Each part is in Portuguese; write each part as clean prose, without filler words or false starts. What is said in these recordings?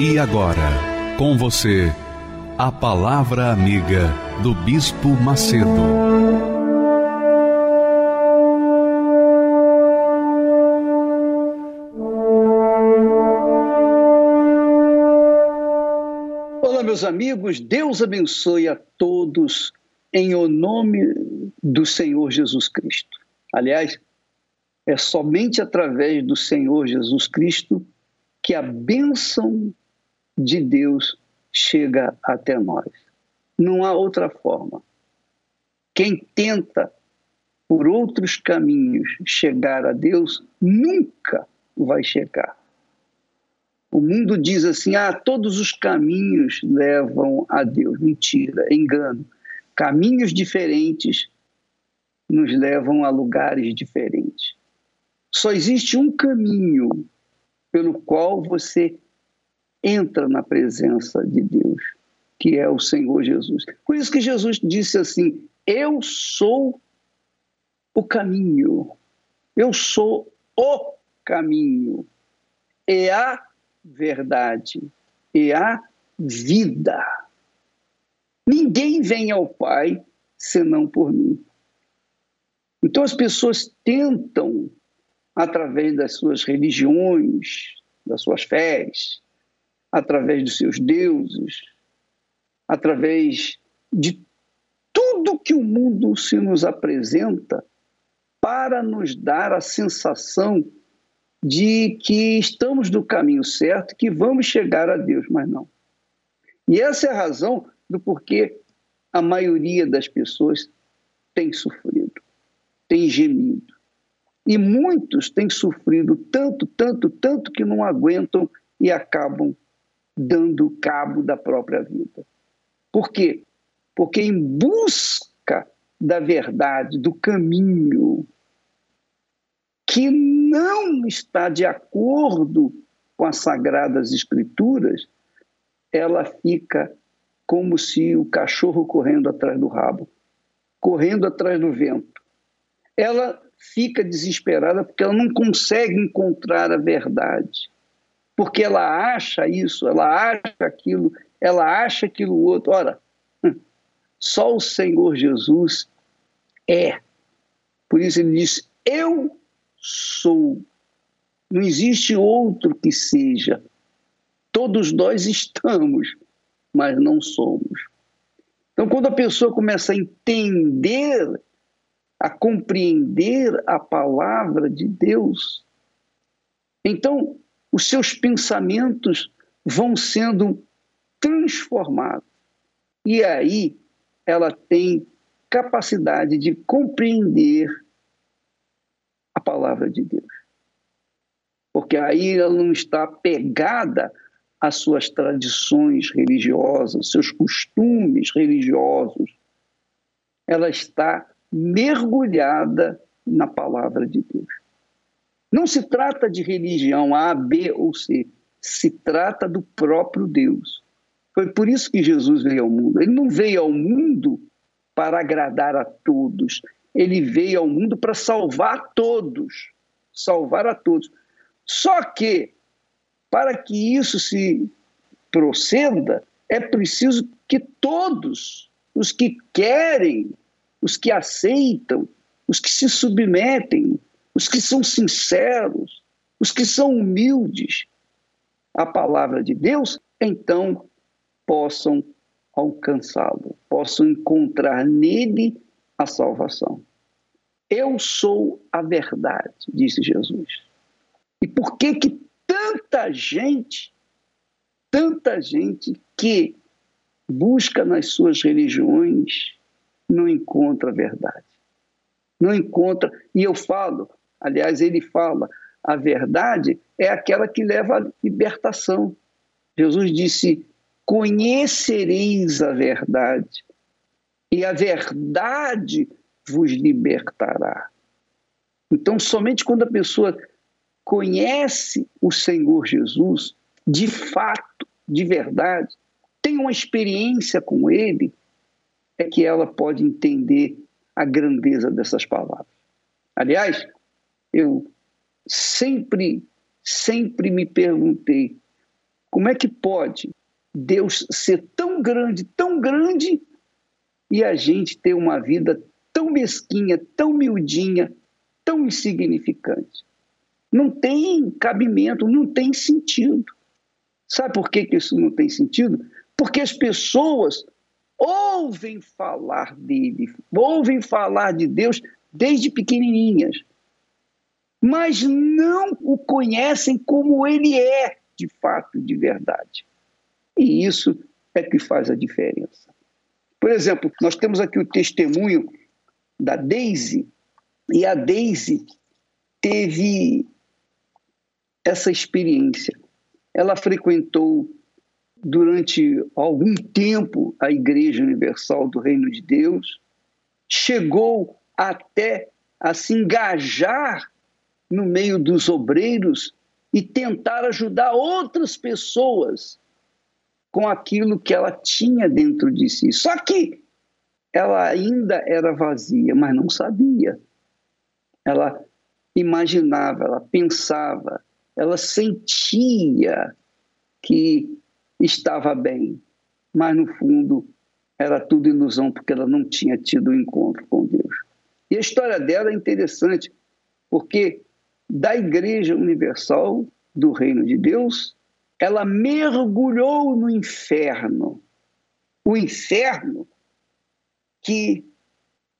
E agora, com você, a Palavra Amiga do Bispo Macedo. Olá, meus amigos, Deus abençoe a todos em o nome do Senhor Jesus Cristo. Aliás, é somente através do Senhor Jesus Cristo que a bênção de Deus chega até nós. Não há outra forma. Quem tenta por outros caminhos chegar a Deus nunca vai chegar. O mundo diz assim: todos os caminhos levam a Deus. Mentira, engano. Caminhos diferentes nos levam a lugares diferentes. Só existe um caminho pelo qual você entra na presença de Deus, que é o Senhor Jesus. Por isso que Jesus disse assim: eu sou o caminho, eu sou o caminho, e a verdade, e a vida. Ninguém vem ao Pai senão por mim. Então as pessoas tentam, através das suas religiões, das suas fés, através dos seus deuses, através de tudo que o mundo se nos apresenta, para nos dar a sensação de que estamos no caminho certo, que vamos chegar a Deus, mas não. E essa é a razão do porquê a maioria das pessoas tem sofrido, tem gemido. E muitos têm sofrido tanto que não aguentam e acabam dando cabo da própria vida. Por quê? Porque em busca da verdade, do caminho, que não está de acordo com as Sagradas Escrituras, ela fica como se o cachorro correndo atrás do rabo, correndo atrás do vento. Ela fica desesperada porque ela não consegue encontrar a verdade. Porque ela acha isso, ela acha aquilo, ela acha aquilo outro. Ora, só o Senhor Jesus é. Por isso ele diz: eu sou. Não existe outro que seja. Todos nós estamos, mas não somos. Então, quando a pessoa começa a entender, a compreender a palavra de Deus, então os seus pensamentos vão sendo transformados. E aí ela tem capacidade de compreender a palavra de Deus. Porque aí ela não está apegada às suas tradições religiosas, seus costumes religiosos. Ela está mergulhada na palavra de Deus. Não se trata de religião A, B ou C. Se trata do próprio Deus. Foi por isso que Jesus veio ao mundo. Ele não veio ao mundo para agradar a todos. Ele veio ao mundo para salvar todos. Salvar a todos. Só que, para que isso se proceda, é preciso que todos, os que querem, os que aceitam, os que se submetem, os que são sinceros, os que são humildes à palavra de Deus, então possam alcançá-lo, possam encontrar nele a salvação. Eu sou a verdade, disse Jesus. E por que tanta gente que busca nas suas religiões não encontra a verdade? Não encontra, e eu falo, aliás, ele fala, A verdade é aquela que leva à libertação. Jesus disse, conhecereis a verdade, e a verdade vos libertará. Então, somente quando a pessoa conhece o Senhor Jesus, de fato, de verdade, tem uma experiência com Ele, é que ela pode entender a grandeza dessas palavras. Aliás, eu sempre me perguntei, como é que pode Deus ser tão grande, e a gente ter uma vida tão mesquinha, tão miudinha, tão insignificante? Não tem cabimento, não tem sentido. Sabe por que isso não tem sentido? Porque as pessoas ouvem falar dele, ouvem falar de Deus desde pequenininhas, mas não o conhecem como ele é, de fato, de verdade. E isso é que faz a diferença. Por exemplo, nós temos aqui o testemunho da Daisy, e a Daisy teve essa experiência. Ela frequentou durante algum tempo a Igreja Universal do Reino de Deus, chegou até a se engajar no meio dos obreiros e tentar ajudar outras pessoas com aquilo que ela tinha dentro de si. Só que ela ainda era vazia, mas não sabia. Ela imaginava, ela pensava, ela sentia que estava bem, mas no fundo era tudo ilusão, porque ela não tinha tido um encontro com Deus. E a história dela é interessante, porque da Igreja Universal do Reino de Deus, ela mergulhou no inferno. O inferno que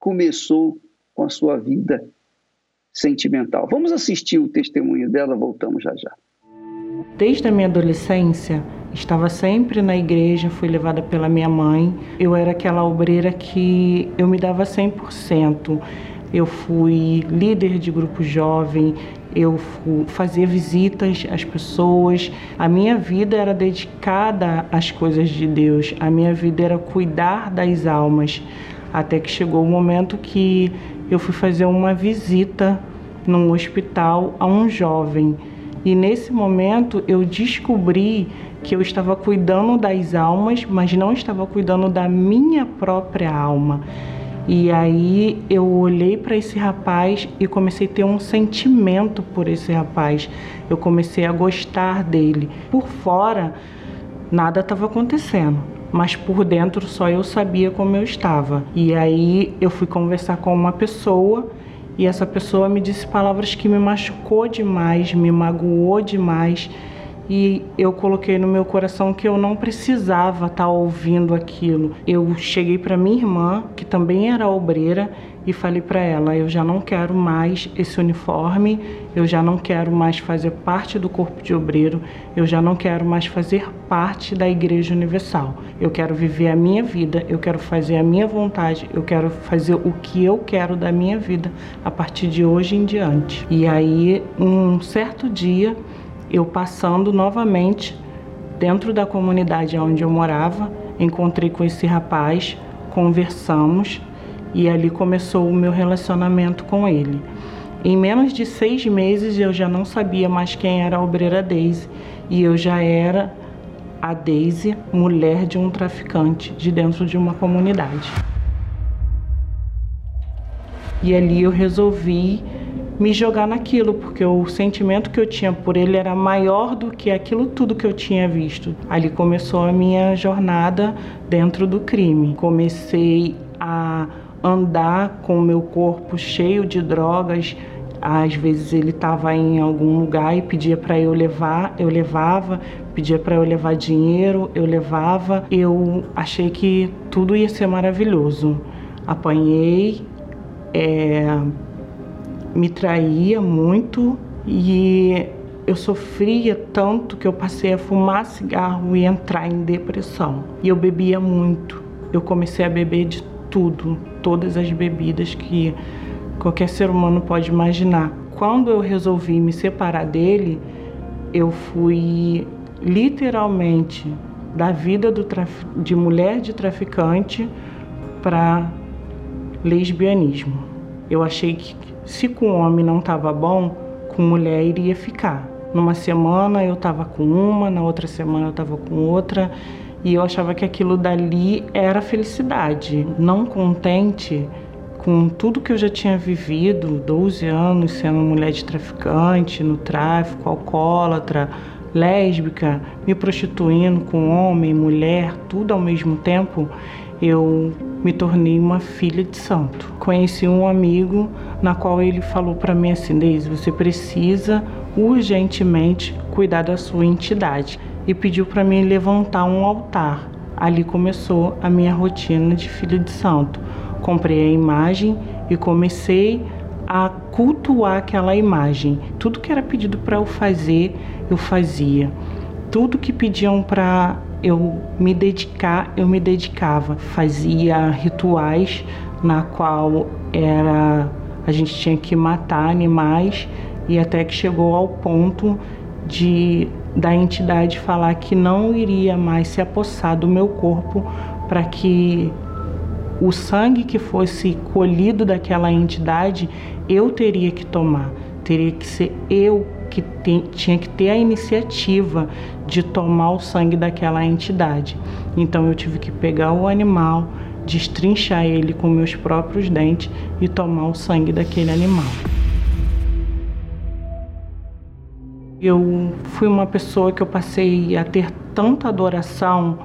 começou com a sua vida sentimental. Vamos assistir o testemunho dela, voltamos já já. Desde a minha adolescência, estava sempre na igreja, fui levada pela minha mãe. Eu era aquela obreira que eu me dava 100%. Eu fui líder de grupo jovem, eu fazia visitas às pessoas. A minha vida era dedicada às coisas de Deus, a minha vida era cuidar das almas. Até que chegou o momento que eu fui fazer uma visita num hospital a um jovem. E nesse momento eu descobri que eu estava cuidando das almas, mas não estava cuidando da minha própria alma. E aí eu olhei para esse rapaz e comecei a ter um sentimento por esse rapaz. Eu comecei a gostar dele. Por fora, nada estava acontecendo, mas por dentro só eu sabia como eu estava. E aí eu fui conversar com uma pessoa e essa pessoa me disse palavras que me machucou demais, me magoou demais. E eu coloquei no meu coração que eu não precisava estar ouvindo aquilo. Eu cheguei para minha irmã, que também era obreira, e falei para ela, eu já não quero mais esse uniforme, eu já não quero mais fazer parte do corpo de obreiro, eu já não quero mais fazer parte da Igreja Universal. Eu quero viver a minha vida, eu quero fazer a minha vontade, eu quero fazer o que eu quero da minha vida a partir de hoje em diante. E aí, um certo dia, eu passando novamente dentro da comunidade onde eu morava, encontrei com esse rapaz, conversamos e ali começou o meu relacionamento com ele. Em menos de 6 meses eu já não sabia mais quem era a obreira Daisy e eu já era a Daisy, mulher de um traficante de dentro de uma comunidade. E ali eu resolvi me jogar naquilo, porque o sentimento que eu tinha por ele era maior do que aquilo tudo que eu tinha visto. Ali começou a minha jornada dentro do crime. Comecei a andar com o meu corpo cheio de drogas. Às vezes ele estava em algum lugar e pedia para eu levar, eu levava, pedia para eu levar dinheiro, eu levava. Eu achei que tudo ia ser maravilhoso. Apanhei, me traía muito e eu sofria tanto que eu passei a fumar cigarro e entrar em depressão. E eu bebia muito. Eu comecei a beber de tudo, todas as bebidas que qualquer ser humano pode imaginar. quando eu resolvi me separar dele, eu fui literalmente da vida de mulher de traficante para lesbianismo. Eu achei que se com homem não estava bom, com mulher iria ficar. Numa semana eu estava com uma, na outra semana eu estava com outra, e eu achava que aquilo dali era felicidade. Não contente com tudo que eu já tinha vivido, 12 anos sendo mulher de traficante, no tráfico, alcoólatra, lésbica, me prostituindo com homem, mulher, tudo ao mesmo tempo, eu me tornei uma filha de santo. Conheci um amigo na qual ele falou para mim assim: Daisy, você precisa urgentemente cuidar da sua entidade, e pediu para mim levantar um altar. Ali começou a minha rotina de filha de santo. Comprei a imagem e comecei a cultuar aquela imagem. Tudo que era pedido para eu fazer, eu fazia. Tudo que pediam para eu me dedicar, eu me dedicava. Fazia rituais na qual a gente tinha que matar animais, e até que chegou ao ponto da entidade falar que não iria mais se apossar do meu corpo, para que o sangue que fosse colhido daquela entidade, eu teria que tomar. Teria que ser eu que tinha que ter a iniciativa de tomar o sangue daquela entidade. Então eu tive que pegar o animal, destrinchar ele com meus próprios dentes e tomar o sangue daquele animal. Eu fui uma pessoa que eu passei a ter tanta adoração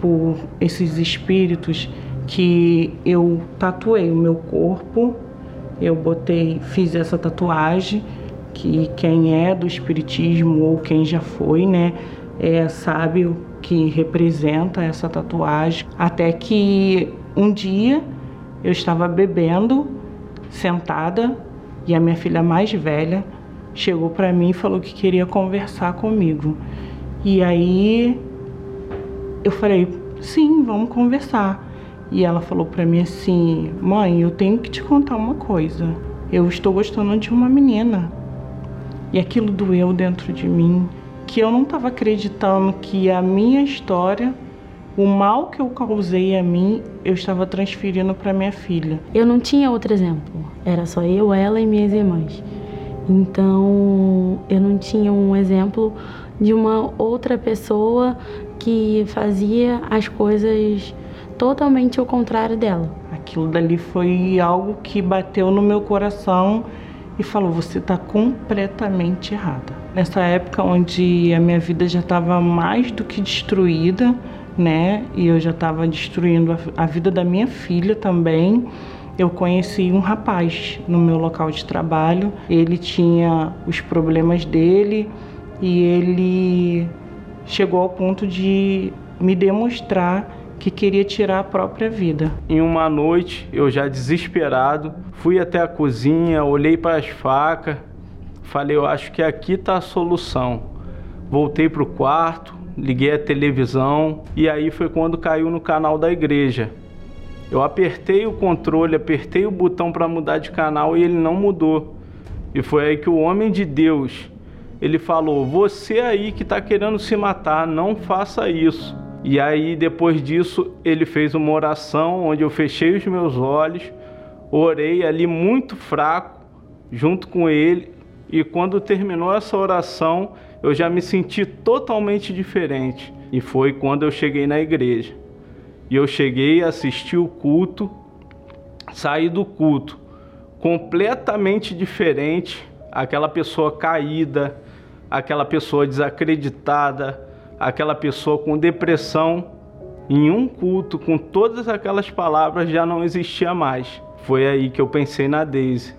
por esses espíritos que eu tatuei o meu corpo, fiz essa tatuagem, que quem é do espiritismo ou quem já foi, né, sabe o que representa essa tatuagem. Até que um dia eu estava bebendo, sentada, e a minha filha mais velha chegou para mim e falou que queria conversar comigo. E aí eu falei, sim, vamos conversar. E ela falou para mim assim: mãe, eu tenho que te contar uma coisa. Eu estou gostando de uma menina. E aquilo doeu dentro de mim, que eu não estava acreditando que a minha história, o mal que eu causei a mim, eu estava transferindo para minha filha. Eu não tinha outro exemplo. Era só eu, ela e minhas irmãs. Então, eu não tinha um exemplo de uma outra pessoa que fazia as coisas totalmente ao contrário dela. Aquilo dali foi algo que bateu no meu coração e falou, você está completamente errada. Nessa época onde a minha vida já estava mais do que destruída, né? E eu já estava destruindo a vida da minha filha também. Eu conheci um rapaz no meu local de trabalho. Ele tinha os problemas dele e ele chegou ao ponto de me demonstrar que queria tirar a própria vida. Em uma noite, eu já desesperado, fui até a cozinha, olhei para as facas, falei, eu acho que aqui está a solução. Voltei para o quarto, liguei a televisão, e aí foi quando caiu no canal da igreja. Eu apertei o controle, apertei o botão para mudar de canal e ele não mudou. E foi aí que o homem de Deus, ele falou, você aí que está querendo se matar, não faça isso. E aí, depois disso, ele fez uma oração onde eu fechei os meus olhos, orei ali muito fraco, junto com ele, e quando terminou essa oração, eu já me senti totalmente diferente. E foi quando eu cheguei na igreja. E eu cheguei, assisti o culto, saí do culto completamente diferente, aquela pessoa caída, aquela pessoa desacreditada, aquela pessoa com depressão, em um culto, com todas aquelas palavras, já não existia mais. Foi aí que eu pensei na Daisy.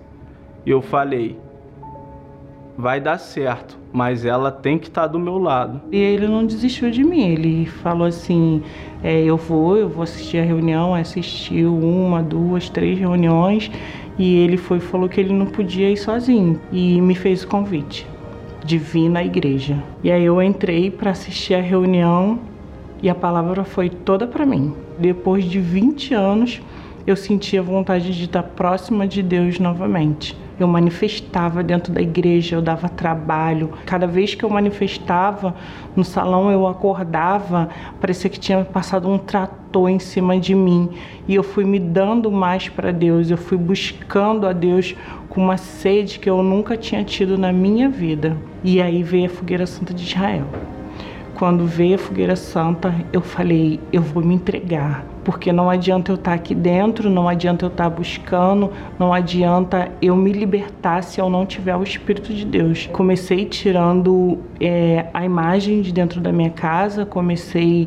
E eu falei, vai dar certo, mas ela tem que estar do meu lado. E ele não desistiu de mim, ele falou assim, eu vou assistir a reunião, assistiu uma, duas, três reuniões, e ele foi e falou que ele não podia ir sozinho, e me fez o convite de vir na igreja. E aí eu entrei para assistir a reunião e a palavra foi toda para mim. Depois de 20 anos, eu senti a vontade de estar próxima de Deus novamente. eu manifestava dentro da igreja, eu dava trabalho. Cada vez que eu manifestava no salão, eu acordava, parecia que tinha passado um trator em cima de mim. E eu fui me dando mais para Deus, eu fui buscando a Deus com uma sede que eu nunca tinha tido na minha vida. E aí veio a Fogueira Santa de Israel. Quando veio a Fogueira Santa, eu falei, eu vou me entregar, porque não adianta eu estar aqui dentro, não adianta eu estar buscando, não adianta eu me libertar se eu não tiver o Espírito de Deus. Comecei tirando a imagem de dentro da minha casa, comecei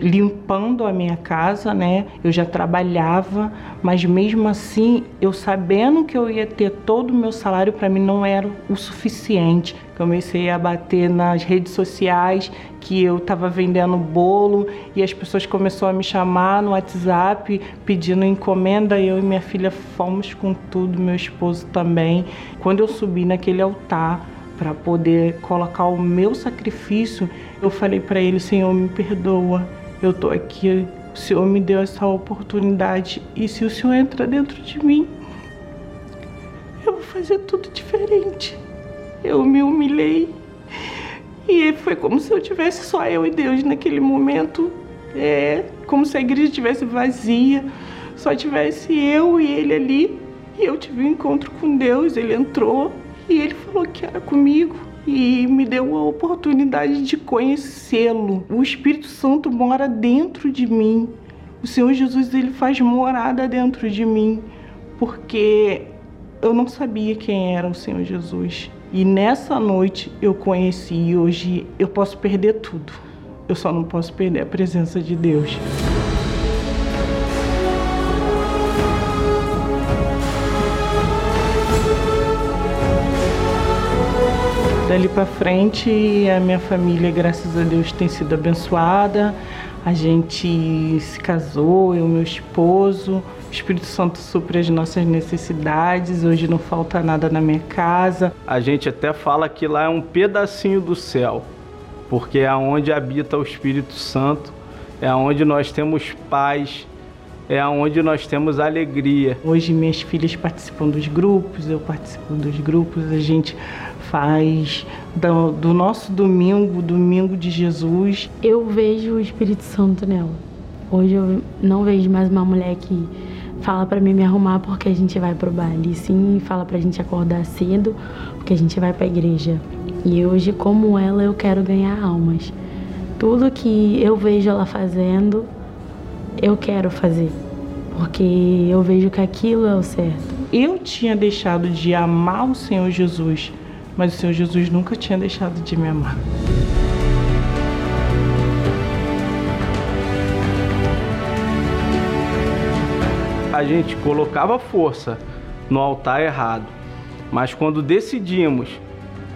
limpando a minha casa, né? Eu já trabalhava, mas mesmo assim, eu sabendo que eu ia ter todo o meu salário, para mim não era o suficiente. Comecei a bater nas redes sociais que eu estava vendendo bolo e as pessoas começaram a me chamar no WhatsApp pedindo encomenda. Eu e minha filha fomos com tudo, meu esposo também. Quando eu subi naquele altar para poder colocar o meu sacrifício, eu falei para ele, Senhor, me perdoa, eu tô aqui, o Senhor me deu essa oportunidade e se o Senhor entrar dentro de mim, eu vou fazer tudo diferente. Eu me humilhei e foi como se eu tivesse só eu e Deus naquele momento, como se a igreja estivesse vazia, só tivesse eu e ele ali. E eu tive um encontro com Deus, ele entrou e ele falou que era comigo e me deu a oportunidade de conhecê-lo. O Espírito Santo mora dentro de mim, o Senhor Jesus ele faz morada dentro de mim, porque eu não sabia quem era o Senhor Jesus. E nessa noite eu conheci e hoje eu posso perder tudo. Eu só não posso perder a presença de Deus. Dali para frente, a minha família, graças a Deus, tem sido abençoada. A gente se casou, eu e meu esposo. O Espírito Santo supre as nossas necessidades, hoje não falta nada na minha casa. A gente até fala que lá é um pedacinho do céu, porque é onde habita o Espírito Santo, é onde nós temos paz, é onde nós temos alegria. Hoje minhas filhas participam dos grupos, eu participo dos grupos, a gente faz do nosso domingo, o domingo de Jesus. Eu vejo o Espírito Santo nela. Hoje eu não vejo mais uma mulher que fala pra mim me arrumar porque a gente vai pro baile, sim, fala pra gente acordar cedo porque a gente vai pra igreja. E hoje, como ela, eu quero ganhar almas. Tudo que eu vejo ela fazendo, eu quero fazer, porque eu vejo que aquilo é o certo. Eu tinha deixado de amar o Senhor Jesus, mas o Senhor Jesus nunca tinha deixado de me amar. A gente colocava força no altar errado, mas quando decidimos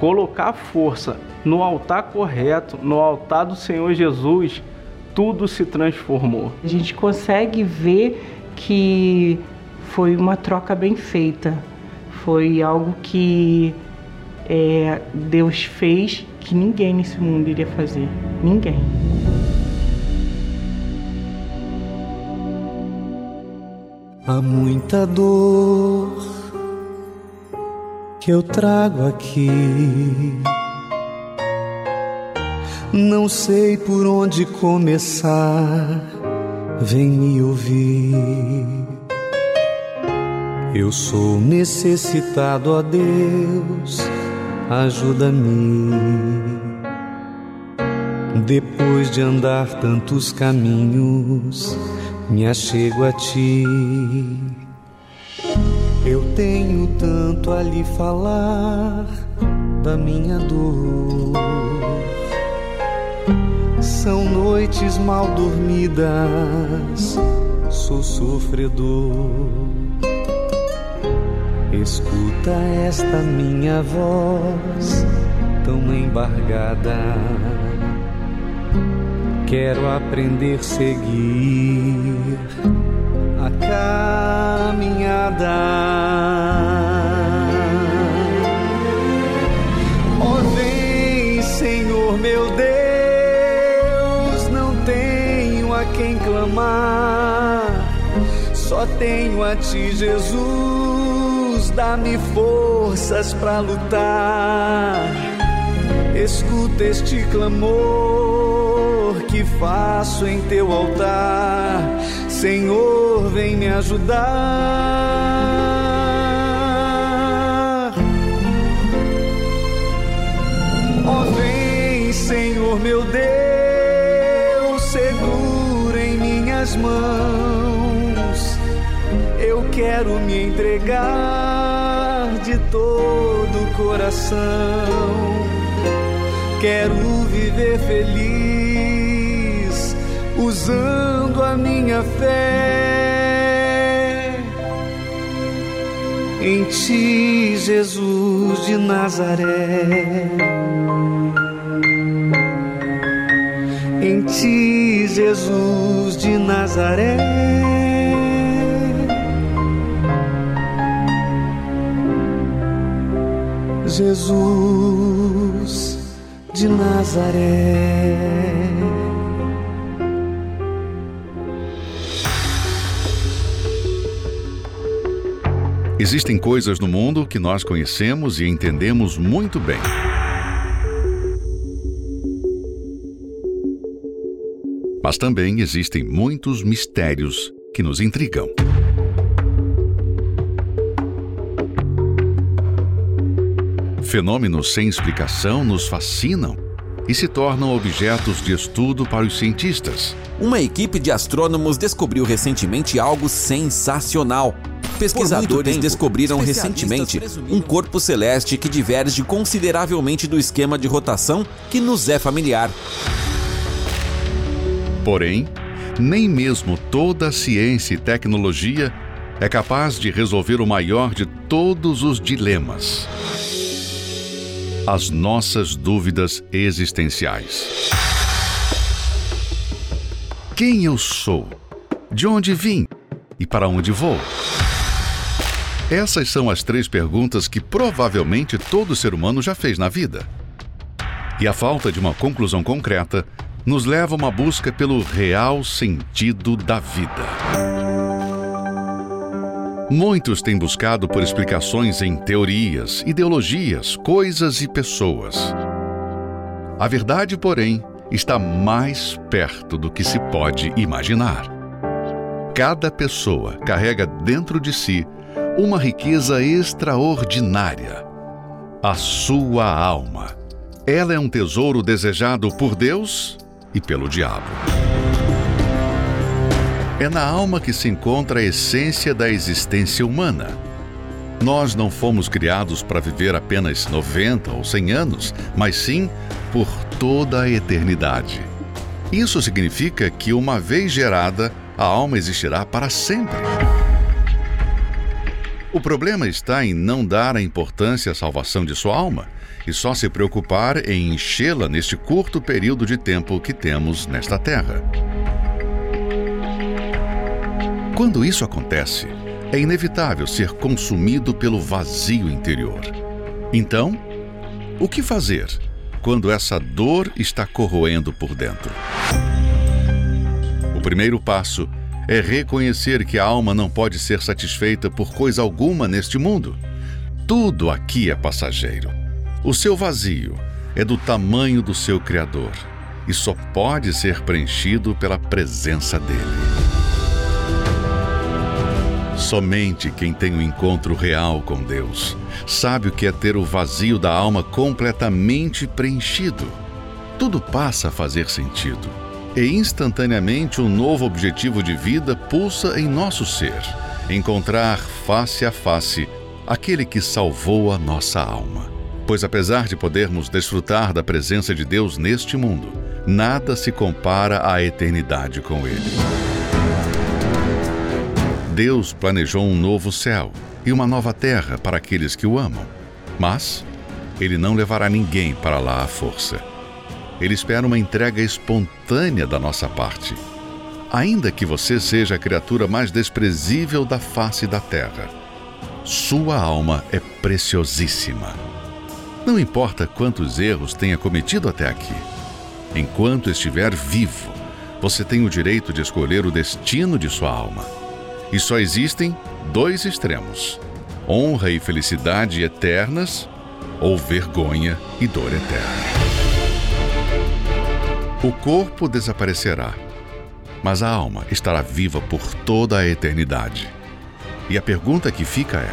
colocar força no altar correto, no altar do Senhor Jesus, tudo se transformou. A gente consegue ver que foi uma troca bem feita, foi algo que Deus fez que ninguém nesse mundo iria fazer, ninguém. Há muita dor que eu trago aqui, não sei por onde começar, vem me ouvir. Eu sou necessitado, ó Deus, ajuda-me. Depois de andar tantos caminhos, me achego a ti. Eu tenho tanto a lhe falar da minha dor. São noites mal dormidas, sou sofredor. Escuta esta minha voz tão embargada. Quero aprender a seguir a caminhada. Oh, vem, Senhor meu Deus, não tenho a quem clamar, só tenho a ti, Jesus, Jesus, dá-me forças para lutar. Escuta este clamor que faço em teu altar. Senhor, vem me ajudar. Ó, vem, Senhor meu Deus, segura em minhas mãos. Eu quero me entregar de todo o coração. Quero viver feliz usando a minha fé em Ti, Jesus de Nazaré. Em Ti, Jesus de Nazaré. Jesus de Nazaré. Existem coisas no mundo que nós conhecemos e entendemos muito bem. Mas também existem muitos mistérios que nos intrigam. Fenômenos sem explicação nos fascinam e se tornam objetos de estudo para os cientistas. Uma equipe de astrônomos descobriu recentemente algo sensacional. Pesquisadores descobriram recentemente um corpo celeste que diverge consideravelmente do esquema de rotação que nos é familiar. Porém, nem mesmo toda a ciência e tecnologia é capaz de resolver o maior de todos os dilemas: as nossas dúvidas existenciais. Quem eu sou? De onde vim? E para onde vou? Essas são as três perguntas que provavelmente todo ser humano já fez na vida. E a falta de uma conclusão concreta nos leva a uma busca pelo real sentido da vida. Muitos têm buscado por explicações em teorias, ideologias, coisas e pessoas. A verdade, porém, está mais perto do que se pode imaginar. Cada pessoa carrega dentro de si uma riqueza extraordinária, a sua alma. Ela é um tesouro desejado por Deus e pelo diabo. É na alma que se encontra a essência da existência humana. Nós não fomos criados para viver apenas 90 ou 100 anos, mas sim por toda a eternidade. Isso significa que, uma vez gerada, a alma existirá para sempre. O problema está em não dar a importância à salvação de sua alma e só se preocupar em enchê-la neste curto período de tempo que temos nesta terra. Quando isso acontece, é inevitável ser consumido pelo vazio interior. Então, o que fazer quando essa dor está corroendo por dentro? O primeiro passo é reconhecer que a alma não pode ser satisfeita por coisa alguma neste mundo. Tudo aqui é passageiro. O seu vazio é do tamanho do seu Criador e só pode ser preenchido pela presença dele. Somente quem tem um encontro real com Deus sabe o que é ter o vazio da alma completamente preenchido. Tudo passa a fazer sentido. E instantaneamente um novo objetivo de vida pulsa em nosso ser: encontrar face a face aquele que salvou a nossa alma. Pois apesar de podermos desfrutar da presença de Deus neste mundo, nada se compara à eternidade com Ele. Deus planejou um novo céu e uma nova terra para aqueles que o amam, mas Ele não levará ninguém para lá à força. Ele espera uma entrega espontânea da nossa parte. Ainda que você seja a criatura mais desprezível da face da terra, sua alma é preciosíssima. Não importa quantos erros tenha cometido até aqui. Enquanto estiver vivo, você tem o direito de escolher o destino de sua alma. E só existem dois extremos: honra e felicidade eternas ou vergonha e dor eterna. O corpo desaparecerá, mas a alma estará viva por toda a eternidade. E a pergunta que fica é: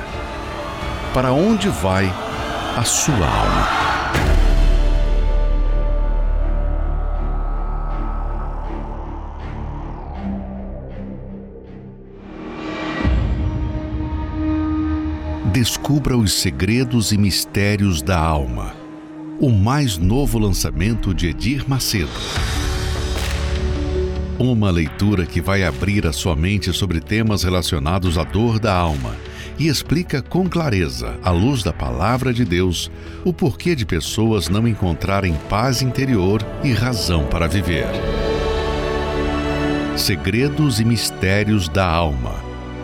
para onde vai a sua alma? Descubra os segredos e mistérios da alma. O mais novo lançamento de Edir Macedo. Uma leitura que vai abrir a sua mente sobre temas relacionados à dor da alma e explica com clareza, à luz da palavra de Deus, o porquê de pessoas não encontrarem paz interior e razão para viver. Segredos e mistérios da alma.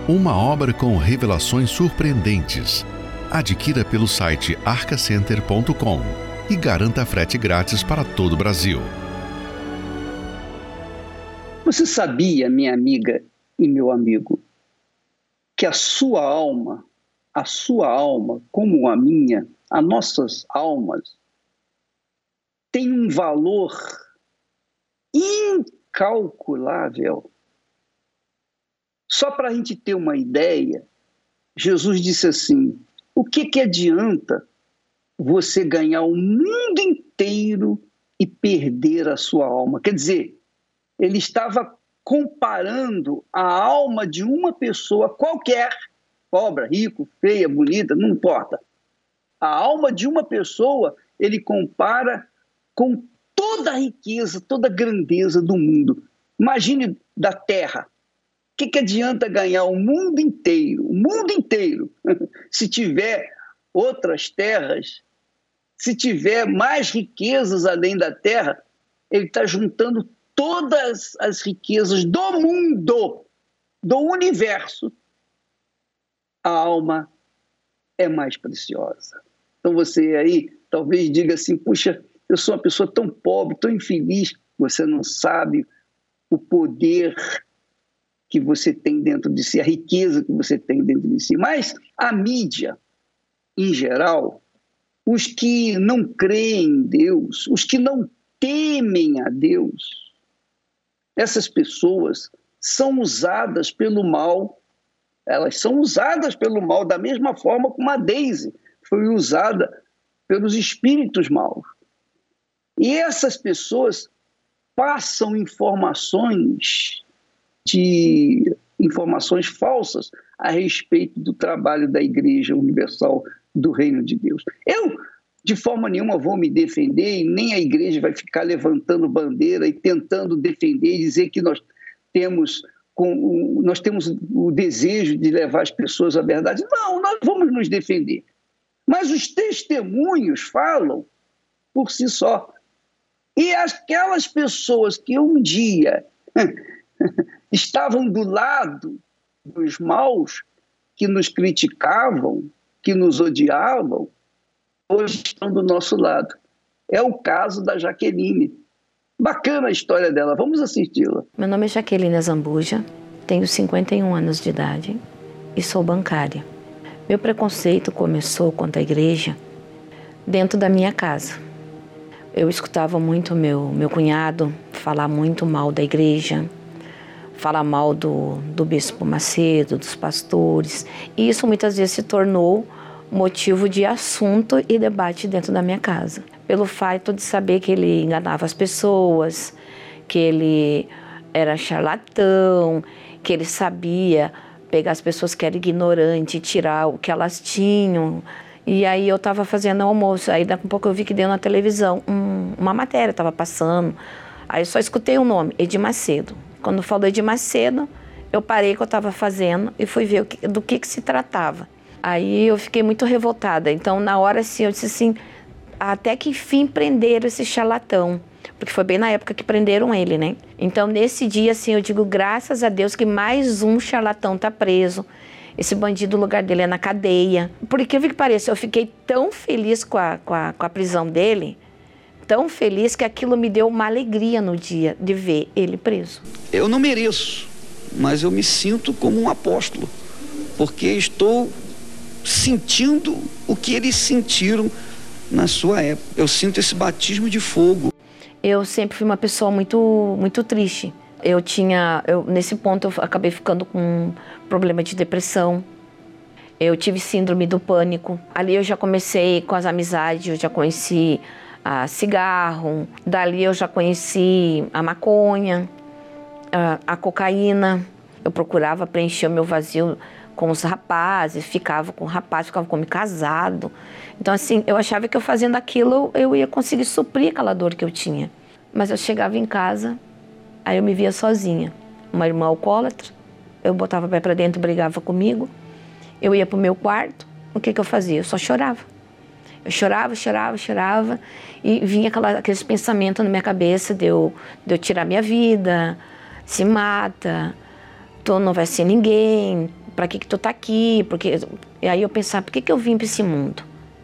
Uma obra com revelações surpreendentes. Adquira pelo site arcacenter.com e garanta frete grátis para todo o Brasil. Você sabia, minha amiga e meu amigo, que a sua alma, como a minha, as nossas almas, tem um valor incalculável? Só para a gente ter uma ideia, Jesus disse assim: o que adianta você ganhar o mundo inteiro e perder a sua alma? Quer dizer, ele estava comparando a alma de uma pessoa qualquer, pobre, rico, feia, bonita, não importa. A alma de uma pessoa, ele compara com toda a riqueza, toda a grandeza do mundo. Imagine da terra. O que adianta ganhar o mundo inteiro, se tiver outras terras, se tiver mais riquezas além da terra? Ele está juntando todas as riquezas do mundo, do universo. A alma é mais preciosa. Então você aí talvez diga assim: puxa, eu sou uma pessoa tão pobre, tão infeliz. Você não sabe o poder que você tem dentro de si, a riqueza que você tem dentro de si. Mas a mídia, em geral, os que não creem em Deus, os que não temem a Deus, essas pessoas são usadas pelo mal. Elas são usadas pelo mal da mesma forma como a Daisy foi usada pelos espíritos maus. E essas pessoas passam informações falsas a respeito do trabalho da Igreja Universal do Reino de Deus. Eu, de forma nenhuma, vou me defender, e nem a Igreja vai ficar levantando bandeira e tentando defender e dizer que nós temos o desejo de levar as pessoas à verdade. Não, nós vamos nos defender. Mas os testemunhos falam por si só. E aquelas pessoas que um dia estavam do lado dos maus, que nos criticavam, que nos odiavam, hoje estão do nosso lado. É o caso da Jaqueline. Bacana a história dela, vamos assisti-la. Meu nome é Jaqueline Zambuja, tenho 51 anos de idade e sou bancária. Meu preconceito começou contra a igreja dentro da minha casa. Eu escutava muito meu cunhado falar muito mal da igreja, falar mal do Bispo Macedo, dos pastores. E isso muitas vezes se tornou motivo de assunto e debate dentro da minha casa. Pelo fato de saber que ele enganava as pessoas, que ele era charlatão, que ele sabia pegar as pessoas que eram ignorantes e tirar o que elas tinham. E aí eu estava fazendo almoço, aí daqui a pouco eu vi que deu na televisão uma matéria, estava passando. Aí eu só escutei o nome, Edir Macedo. Quando falou Edir Macedo, eu parei o que eu estava fazendo e fui ver do que se tratava. Aí eu fiquei muito revoltada. Então, na hora, assim, eu disse assim, até que enfim prenderam esse charlatão. Porque foi bem na época que prenderam ele, né? Então, nesse dia, assim, eu digo, graças a Deus que mais um charlatão está preso. Esse bandido, o lugar dele é na cadeia. Por incrível que pareça, eu fiquei tão feliz com a prisão dele, tão feliz, que aquilo me deu uma alegria no dia de ver ele preso. Eu não mereço, mas eu me sinto como um apóstolo, porque estou sentindo o que eles sentiram na sua época. Eu sinto esse batismo de fogo. Eu sempre fui uma pessoa muito triste. Nesse ponto eu acabei ficando com um problema de depressão. Eu tive síndrome do pânico. Ali eu já comecei com as amizades, eu já conheci cigarro. Dali eu já conheci a maconha, a cocaína. Eu procurava preencher o meu vazio com os rapazes, ficava com rapazes, ficava com homem casado. Então assim, eu achava que eu fazendo aquilo, eu ia conseguir suprir aquela dor que eu tinha. Mas eu chegava em casa, aí eu me via sozinha. Uma irmã alcoólatra, eu botava o pé pra dentro, brigava comigo. Eu ia pro meu quarto, o que que eu fazia? Eu só chorava. Eu chorava, e vinha aqueles pensamentos na minha cabeça de eu tirar minha vida, se mata, tu não vai ser ninguém, pra que tu tá aqui? Porque... E aí eu pensava, por que que eu vim pra esse mundo?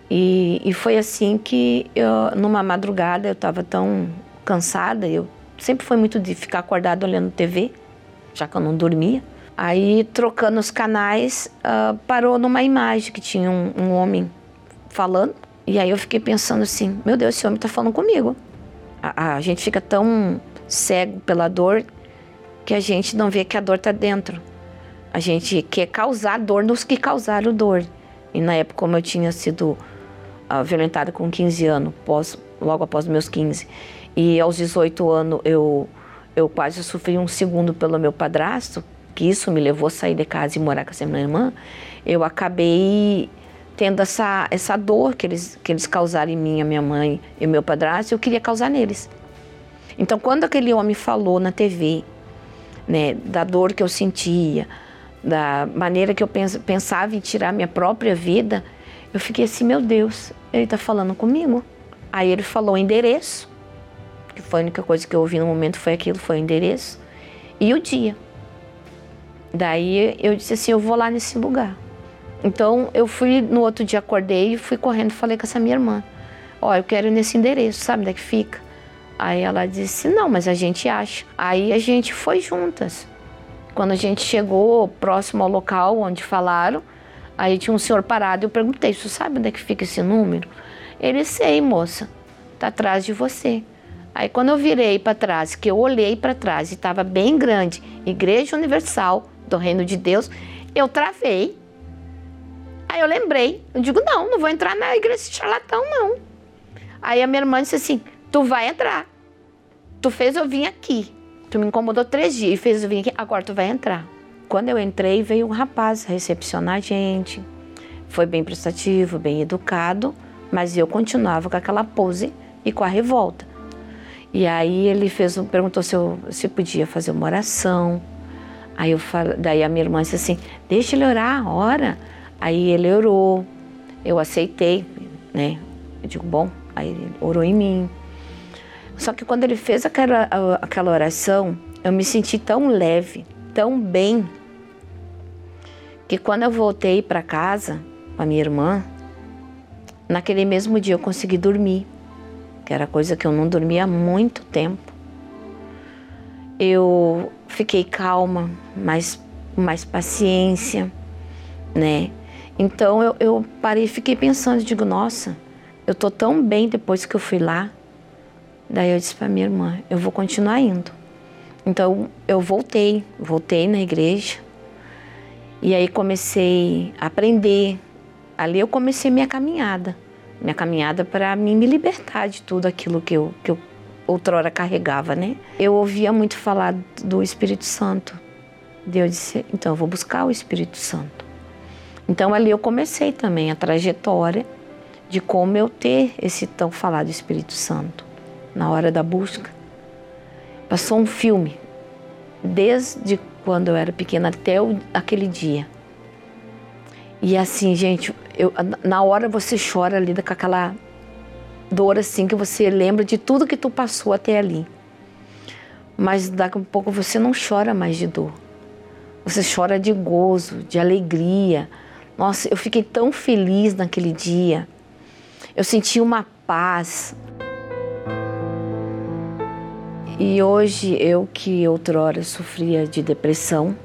E foi assim que, numa madrugada, eu tava tão cansada, eu sempre foi muito de ficar acordada olhando TV, já que eu não dormia. Aí, trocando os canais, parou numa imagem que tinha um homem falando. E aí eu fiquei pensando assim, meu Deus, esse homem tá falando comigo. A gente fica tão cego pela dor que a gente não vê que a dor tá dentro. A gente quer causar dor nos que causaram dor. E na época, como eu tinha sido violentada com 15 anos, logo após meus 15, e aos 18 anos eu quase sofri um segundo pelo meu padrasto, que isso me levou a sair de casa e morar com essa minha irmã, eu acabei tendo essa dor que eles causaram em mim, a minha mãe e o meu padrasto, eu queria causar neles. Então, quando aquele homem falou na TV, né, da dor que eu sentia, da maneira que eu pensava em tirar minha própria vida, eu fiquei assim, meu Deus, ele tá falando comigo. Aí ele falou o endereço, que foi a única coisa que eu ouvi no momento, foi o endereço, e o dia. Daí eu disse assim, eu vou lá nesse lugar. Então eu fui, no outro dia acordei e fui correndo, falei com essa minha irmã. Ó, eu quero ir nesse endereço, sabe onde é que fica? Aí ela disse, não, mas a gente acha. Aí a gente foi juntas. Quando a gente chegou próximo ao local onde falaram, aí tinha um senhor parado, eu perguntei, você sabe onde é que fica esse número? Ele, sei, moça, tá atrás de você. Aí quando eu virei para trás, que eu olhei para trás e estava bem grande, Igreja Universal do Reino de Deus, eu travei. Aí eu lembrei, eu digo, não vou entrar na igreja de charlatão, não. Aí a minha irmã disse assim, tu vai entrar, tu fez eu vir aqui, tu me incomodou 3 dias e fez eu vir aqui, agora tu vai entrar. Quando eu entrei, veio um rapaz recepcionar a gente, foi bem prestativo, bem educado, mas eu continuava com aquela pose e com a revolta. E aí ele perguntou se podia fazer uma oração. Aí daí a minha irmã disse assim, deixa ele orar, ora. Aí ele orou, eu aceitei, né? Eu digo, bom, aí ele orou em mim. Só que quando ele fez aquela oração, eu me senti tão leve, tão bem, que quando eu voltei para casa com a minha irmã, naquele mesmo dia eu consegui dormir, que era coisa que eu não dormia há muito tempo. Eu fiquei calma, mais paciência, né? Então eu parei e fiquei pensando, digo, nossa, eu tô tão bem depois que eu fui lá. Daí eu disse pra minha irmã, eu vou continuar indo. Então eu voltei na igreja, e aí comecei a aprender. Ali eu comecei minha caminhada para mim me libertar de tudo aquilo que eu outrora carregava, né? Eu ouvia muito falar do Espírito Santo. Deus disse, então eu vou buscar o Espírito Santo. Então ali eu comecei também a trajetória de como eu ter esse tão falado Espírito Santo. Na hora da busca, passou um filme, desde quando eu era pequena até aquele dia. E assim, gente, na hora você chora, lida com aquela dor assim, que você lembra de tudo que tu passou até ali. Mas daqui a pouco você não chora mais de dor. Você chora de gozo, de alegria. Nossa, eu fiquei tão feliz naquele dia. Eu senti uma paz. E hoje, eu que outrora sofria de depressão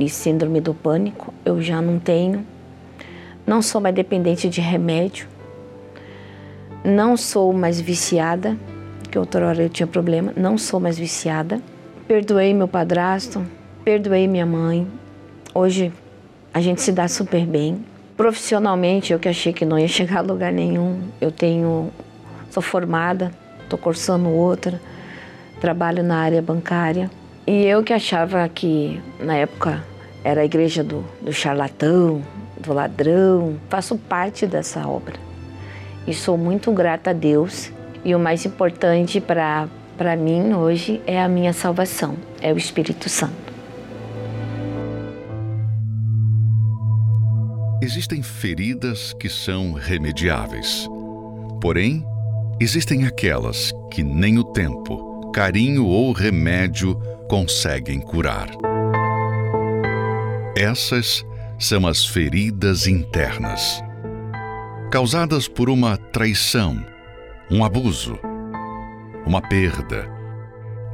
e síndrome do pânico, eu já não tenho. Não sou mais dependente de remédio. Não sou mais viciada, que outrora eu tinha problema. Não sou mais viciada. Perdoei meu padrasto, perdoei minha mãe. Hoje a gente se dá super bem. Profissionalmente, eu que achei que não ia chegar a lugar nenhum. Sou formada, estou cursando outra, trabalho na área bancária. E eu que achava que, na época, era a igreja do charlatão, do ladrão. Faço parte dessa obra. E sou muito grata a Deus. E o mais importante para mim hoje é a minha salvação, é o Espírito Santo. Existem feridas que são remediáveis. Porém, existem aquelas que nem o tempo, carinho ou remédio conseguem curar. Essas são as feridas internas, causadas por uma traição, um abuso, uma perda,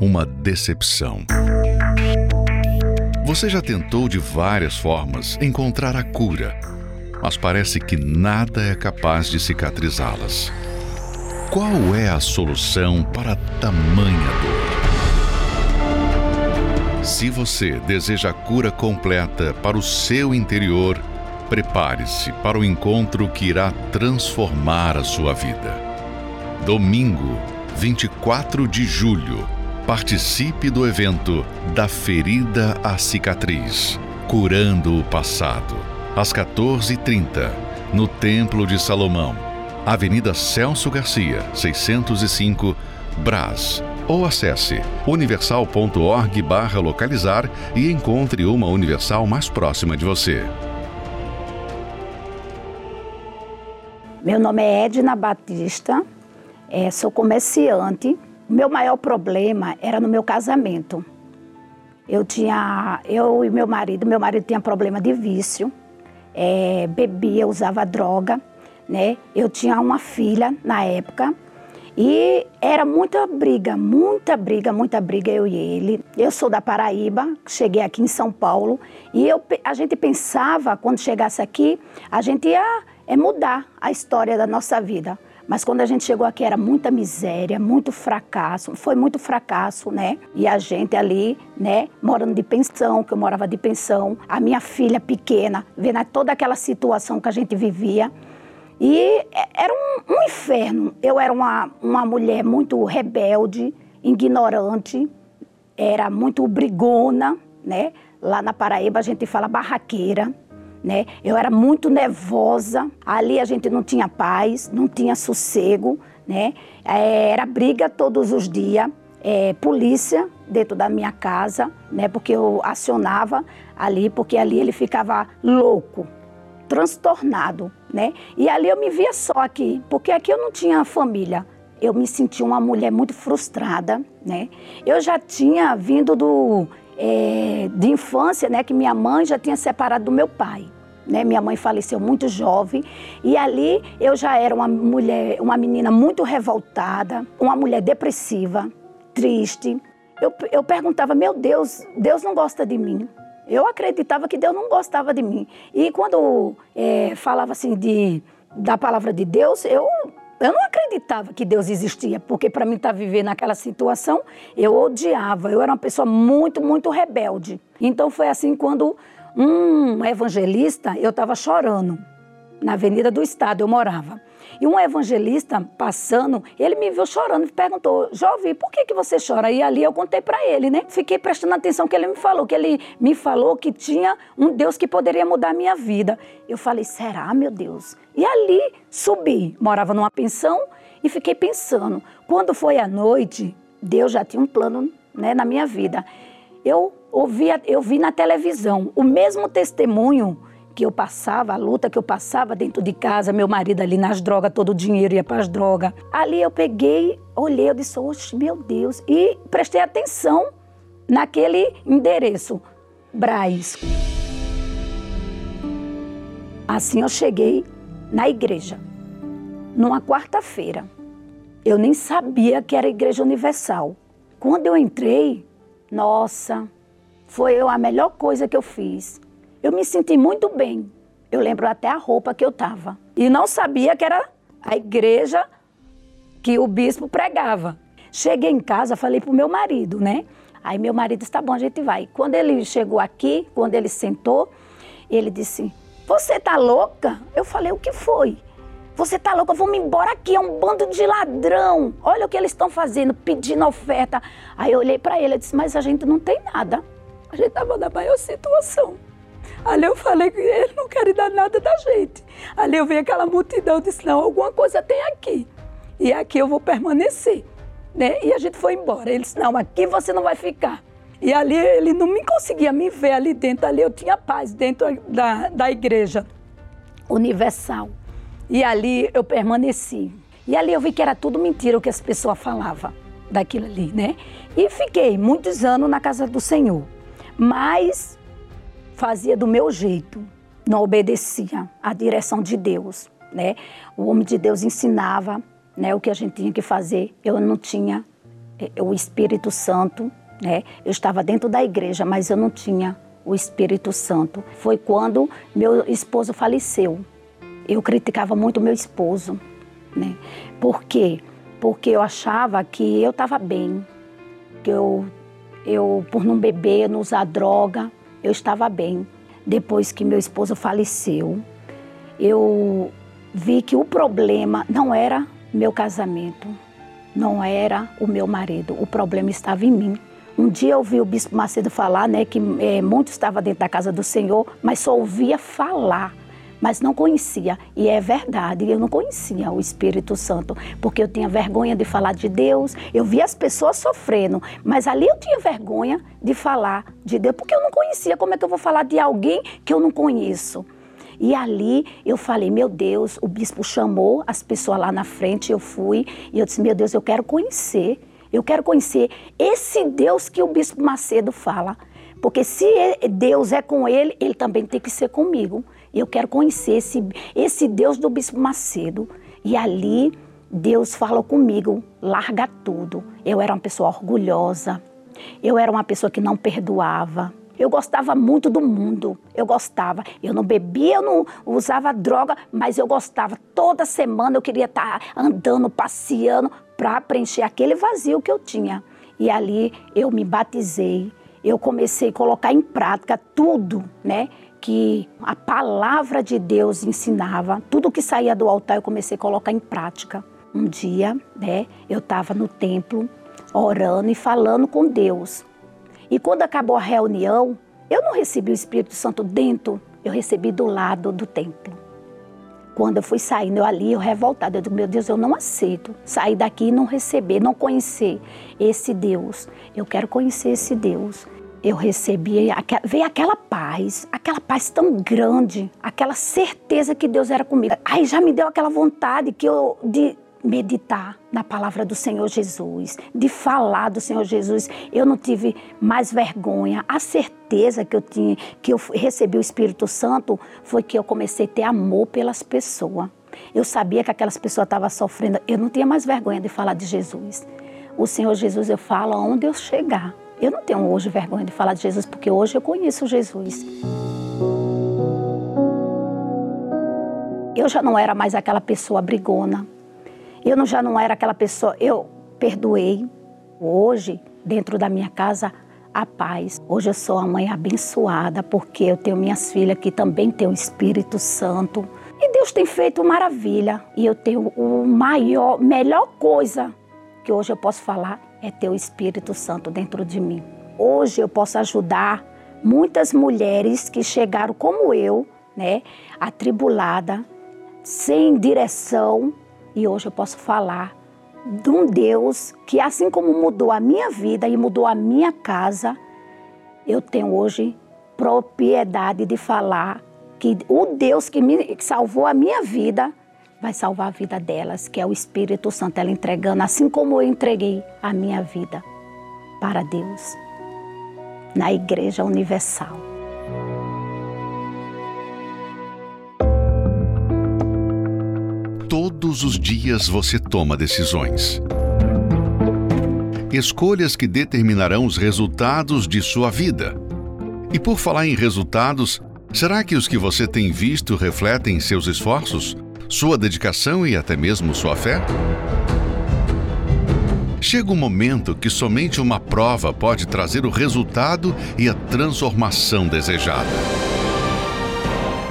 uma decepção. Você já tentou de várias formas encontrar a cura, mas parece que nada é capaz de cicatrizá-las. Qual é a solução para tamanha dor? Se você deseja a cura completa para o seu interior, prepare-se para o encontro que irá transformar a sua vida. Domingo, 24 de julho, participe do evento Da Ferida à Cicatriz, Curando o Passado, às 14h30, no Templo de Salomão, Avenida Celso Garcia, 605, Brás. Ou acesse universal.org/localizar e encontre uma Universal mais próxima de você. Meu nome é Edna Batista, sou comerciante. O meu maior problema era no meu casamento. Eu e meu marido tinha problema de vício, bebia, usava droga. Né? Eu tinha uma filha na época e era muita briga, eu e ele. Eu sou da Paraíba, cheguei aqui em São Paulo e a gente pensava, quando chegasse aqui, a gente ia mudar a história da nossa vida. Mas quando a gente chegou aqui era muita miséria, muito fracasso, né? E a gente ali, né, morando de pensão, que eu morava de pensão, a minha filha pequena, vendo toda aquela situação que a gente vivia. E era um inferno. Eu era uma mulher muito rebelde, ignorante, era muito brigona, né? Lá na Paraíba a gente fala barraqueira. Né? Eu era muito nervosa, ali a gente não tinha paz, não tinha sossego, né? Era briga todos os dias, polícia dentro da minha casa, né? Porque eu acionava ali, porque ali ele ficava louco, transtornado, né? E ali eu me via só aqui, porque aqui eu não tinha família. Eu me sentia uma mulher muito frustrada, né? Eu já tinha vindo de infância, né, que minha mãe já tinha separado do meu pai, né? Minha mãe faleceu muito jovem e ali eu já era uma menina muito revoltada, uma mulher depressiva, triste. Eu perguntava, meu Deus, Deus não gosta de mim. Eu acreditava que Deus não gostava de mim. E quando falava assim da palavra de Deus, eu não acreditava que Deus existia, porque para mim estar vivendo naquela situação, eu odiava. Eu era uma pessoa muito, muito rebelde. Então foi assim quando um evangelista, eu estava chorando, na Avenida do Estado eu morava. E um evangelista passando, ele me viu chorando e perguntou, jovem, por que você chora? E ali eu contei para ele, né? Fiquei prestando atenção que ele me falou que tinha um Deus que poderia mudar a minha vida. Eu falei, será, meu Deus? E ali subi, morava numa pensão e fiquei pensando. Quando foi à noite, Deus já tinha um plano, né, na minha vida. Eu vi na televisão o mesmo testemunho que eu passava, a luta que eu passava dentro de casa, meu marido ali nas drogas, todo o dinheiro ia para as drogas. Ali eu peguei, olhei, eu disse, oxe, meu Deus, e prestei atenção naquele endereço, Brás. Assim eu cheguei na igreja, numa quarta-feira. Eu nem sabia que era Igreja Universal. Quando eu entrei, nossa, foi a melhor coisa que eu fiz. Eu me senti muito bem, Eu lembro até a roupa que eu estava. E não sabia que era a igreja que o bispo pregava. Cheguei em casa, falei pro meu marido, né? Aí meu marido disse, tá bom, a gente vai. Quando ele chegou aqui, quando ele sentou, ele disse, você tá louca? Eu falei, o que foi? Você tá louca? Vamos embora aqui, é um bando de ladrão. Olha o que eles estão fazendo, pedindo oferta. Aí eu olhei pra ele e disse, mas a gente não tem nada. A gente tava na maior situação. Ali eu falei que eles não querem dar nada da gente. Ali eu vi aquela multidão e disse, não, alguma coisa tem aqui. E aqui eu vou permanecer. Né? E a gente foi embora. Ele disse, não, aqui você não vai ficar. E ali ele não me conseguia me ver ali dentro. Ali eu tinha paz dentro da Igreja Universal. E ali eu permaneci. E ali eu vi que era tudo mentira o que as pessoas falavam daquilo ali, né? E fiquei muitos anos na casa do Senhor. Mas fazia do meu jeito. Não obedecia à direção de Deus, né? O homem de Deus ensinava, né, o que a gente tinha que fazer. Eu não tinha o Espírito Santo, né? Eu estava dentro da igreja, mas eu não tinha o Espírito Santo. Foi quando meu esposo faleceu. Eu criticava muito meu esposo, né? Por quê? Porque eu achava que eu estava bem, que eu, por não beber, não usar droga, eu estava bem. Depois que meu esposo faleceu, eu vi que o problema não era meu casamento, não era o meu marido, o problema estava em mim. Um dia eu ouvi o Bispo Macedo falar, né, que muitos estavam dentro da casa do Senhor, mas só ouvia falar, mas não conhecia. E é verdade, eu não conhecia o Espírito Santo, porque eu tinha vergonha de falar de Deus, eu via as pessoas sofrendo, mas ali eu tinha vergonha de falar de Deus, porque eu não conhecia. Como é que eu vou falar de alguém que eu não conheço? E ali eu falei, meu Deus, o bispo chamou as pessoas lá na frente, eu fui, e eu disse, meu Deus, eu quero conhecer esse Deus que o Bispo Macedo fala. Porque se Deus é com ele, ele também tem que ser comigo. Eu quero conhecer esse Deus do Bispo Macedo. E ali Deus falou comigo, larga tudo. Eu era uma pessoa orgulhosa, eu era uma pessoa que não perdoava. Eu gostava muito do mundo, eu gostava. Eu não bebia, eu não usava droga, mas eu gostava. Toda semana eu queria estar andando, passeando, para preencher aquele vazio que eu tinha. E ali eu me batizei, eu comecei a colocar em prática tudo, né, que a palavra de Deus ensinava. Tudo que saía do altar eu comecei a colocar em prática. Um dia, né, eu estava no templo, orando e falando com Deus. E quando acabou a reunião, eu não recebi o Espírito Santo dentro, eu recebi do lado do templo. Quando eu fui saindo, eu revoltada, eu digo, meu Deus, eu não aceito sair daqui e não receber, não conhecer esse Deus. Eu quero conhecer esse Deus. Eu recebi, veio aquela paz tão grande, aquela certeza que Deus era comigo. Aí já me deu aquela vontade de meditar na palavra do Senhor Jesus, de falar do Senhor Jesus. Eu não tive mais vergonha. A certeza que eu tinha, que eu recebi o Espírito Santo, foi que eu comecei a ter amor pelas pessoas. Eu sabia que aquelas pessoas estavam sofrendo. Eu não tinha mais vergonha de falar de Jesus. O Senhor Jesus eu falo aonde eu chegar. Eu não tenho hoje vergonha de falar de Jesus, porque hoje eu conheço Jesus. Eu já não era mais aquela pessoa brigona. Eu já não era aquela pessoa, eu perdoei. Hoje, dentro da minha casa, a paz. Hoje eu sou uma mãe abençoada, porque eu tenho minhas filhas que também têm o Espírito Santo. E Deus tem feito maravilha. E eu tenho melhor coisa que hoje eu posso falar é ter o Espírito Santo dentro de mim. Hoje eu posso ajudar muitas mulheres que chegaram como eu, né, atribulada, sem direção. E hoje eu posso falar de um Deus que, assim como mudou a minha vida e mudou a minha casa, eu tenho hoje propriedade de falar que o Deus que salvou a minha vida vai salvar a vida delas, que é o Espírito Santo, ela entregando, assim como eu entreguei a minha vida para Deus, na Igreja Universal. Todos os dias você toma decisões. Escolhas que determinarão os resultados de sua vida. E por falar em resultados, Será que os que você tem visto refletem seus esforços, sua dedicação e até mesmo sua fé? Chega um momento que somente uma prova pode trazer o resultado e a transformação desejada.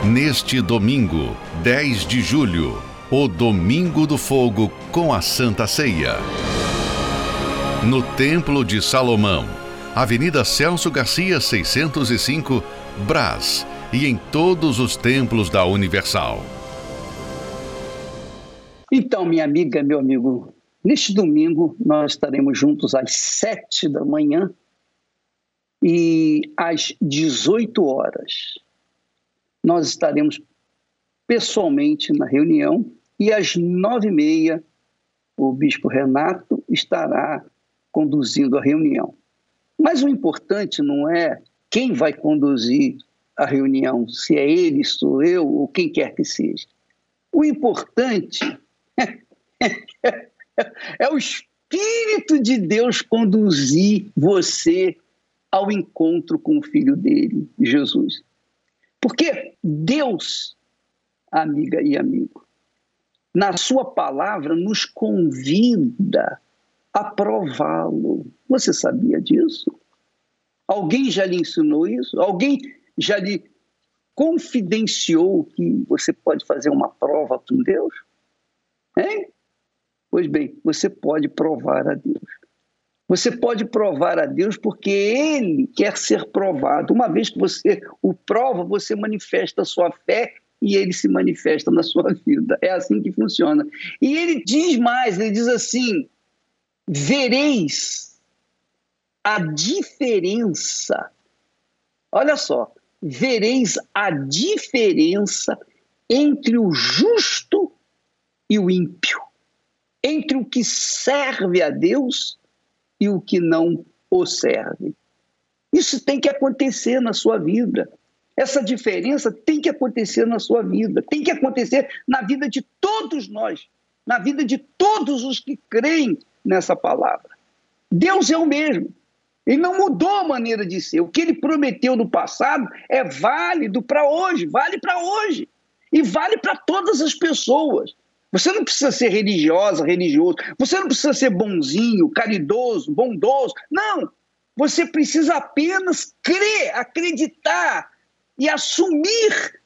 Neste domingo, 10 de julho, o Domingo do Fogo com a Santa Ceia. No Templo de Salomão, Avenida Celso Garcia 605, Brás, e em todos os templos da Universal. Então, minha amiga, meu amigo, neste domingo, nós estaremos juntos às 7h e às 18h. Nós estaremos pessoalmente na reunião e às 9h30 o Bispo Renato estará conduzindo a reunião. Mas o importante não é quem vai conduzir a reunião, se é ele, sou eu ou quem quer que seja. O importante é o Espírito de Deus conduzir você ao encontro com o Filho dele, Jesus. Porque Deus, amiga e amigo, na sua palavra nos convida a prová-lo. Você sabia disso? Alguém já lhe ensinou isso? Alguém já lhe confidenciou que você pode fazer uma prova com Deus? Hein? Pois bem, você pode provar a Deus. Você pode provar a Deus porque Ele quer ser provado. Uma vez que você o prova, você manifesta a sua fé e Ele se manifesta na sua vida. É assim que funciona. E Ele diz mais, Ele diz assim: vereis a diferença. Olha só, vereis a diferença entre o justo e o ímpio, entre o que serve a Deus e o que não o serve. Isso tem que acontecer na sua vida. Essa diferença tem que acontecer na sua vida, tem que acontecer na vida de todos nós, na vida de todos os que creem nessa palavra. Deus é o mesmo. Ele não mudou a maneira de ser. O que ele prometeu no passado é válido para hoje, vale para hoje e vale para todas as pessoas. Você não precisa ser religiosa, religioso. Você não precisa ser bonzinho, caridoso, bondoso. Não! Você precisa apenas crer, acreditar e assumir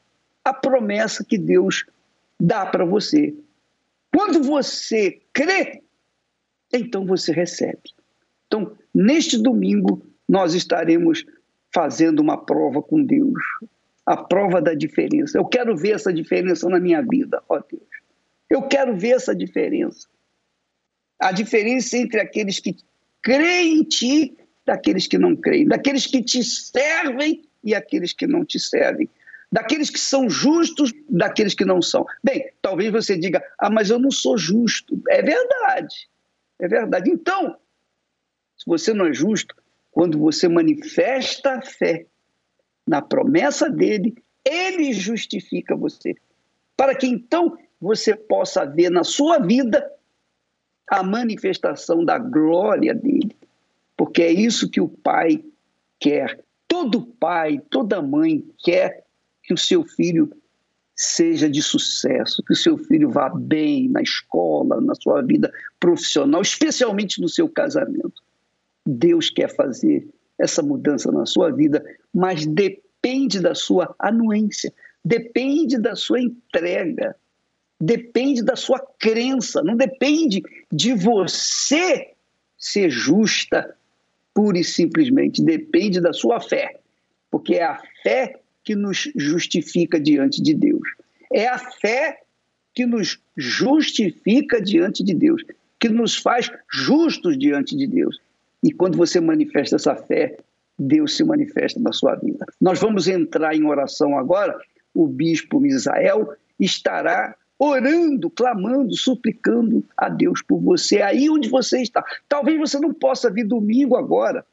a promessa que Deus dá para você. Quando você crê, então você recebe. Então, neste domingo, nós estaremos fazendo uma prova com Deus. A prova da diferença. Eu quero ver essa diferença na minha vida, ó Deus. Eu quero ver essa diferença. A diferença entre aqueles que creem em ti, daqueles que não creem. Daqueles que te servem e aqueles que não te servem. Daqueles que são justos, daqueles que não são. Bem, talvez você diga, mas eu não sou justo. É verdade, é verdade. Então, se você não é justo, quando você manifesta a fé na promessa dele, ele justifica você. Para que então você possa ver na sua vida a manifestação da glória dele. Porque é isso que o pai quer. Todo pai, toda mãe quer que o seu filho seja de sucesso, que o seu filho vá bem na escola, na sua vida profissional, especialmente no seu casamento. Deus quer fazer essa mudança na sua vida, mas depende da sua anuência, depende da sua entrega. Depende da sua crença, não depende de você ser justa, pura e simplesmente. Depende da sua fé, porque é a fé que nos justifica diante de Deus. É a fé que nos justifica diante de Deus, que nos faz justos diante de Deus. E quando você manifesta essa fé, Deus se manifesta na sua vida. Nós vamos entrar em oração agora. O bispo Misael estará orando, clamando, suplicando a Deus por você, aí onde você está. Talvez você não possa vir domingo agora.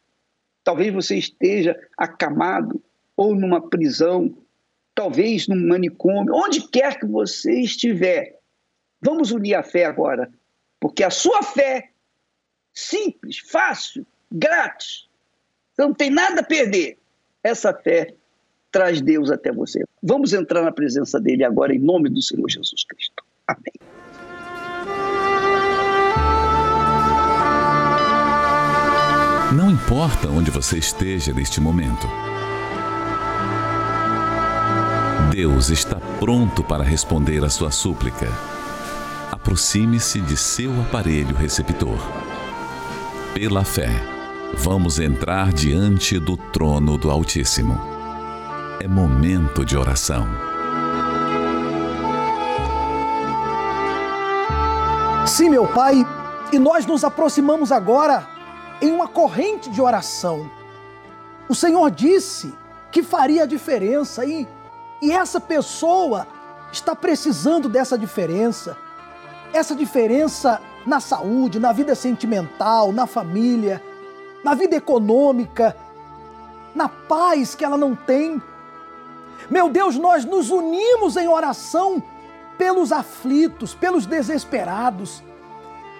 Talvez você esteja acamado ou numa prisão, talvez num manicômio, onde quer que você estiver. Vamos unir a fé agora, porque a sua fé, simples, fácil, grátis, você não tem nada a perder. Essa fé traz Deus até você. Vamos entrar na presença dele agora em nome do Senhor Jesus Cristo. Amém. Não importa onde você esteja neste momento, Deus está pronto para responder a sua súplica. Aproxime-se de seu aparelho receptor. Pela fé, vamos entrar diante do trono do Altíssimo. É momento de oração. Sim, meu Pai, e nós nos aproximamos agora em uma corrente de oração. O Senhor disse que faria a diferença e essa pessoa está precisando dessa diferença. Essa diferença na saúde, na vida sentimental, na família, na vida econômica, na paz que ela não tem. Meu Deus, nós nos unimos em oração pelos aflitos, pelos desesperados,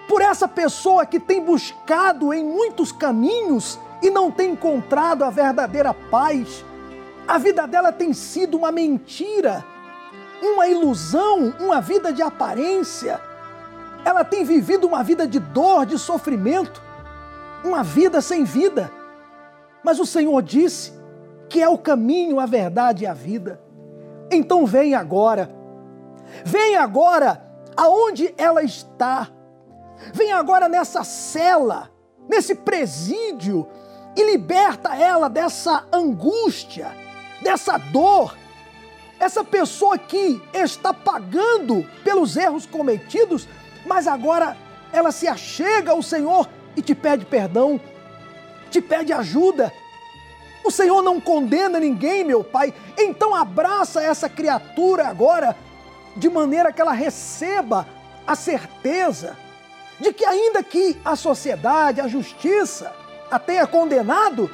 por essa pessoa que tem buscado em muitos caminhos e não tem encontrado a verdadeira paz. A vida dela tem sido uma mentira, uma ilusão, uma vida de aparência. Ela tem vivido uma vida de dor, de sofrimento, uma vida sem vida. Mas o Senhor disse que é o caminho, a verdade e a vida. Então vem agora aonde ela está. Vem agora nessa cela, nesse presídio, e liberta ela dessa angústia, dessa dor. Essa pessoa que está pagando pelos erros cometidos, mas agora ela se achega ao Senhor e te pede perdão, te pede ajuda. O Senhor não condena ninguém, meu Pai. Então abraça essa criatura agora, de maneira que ela receba a certeza de que ainda que a sociedade, a justiça a tenha condenado,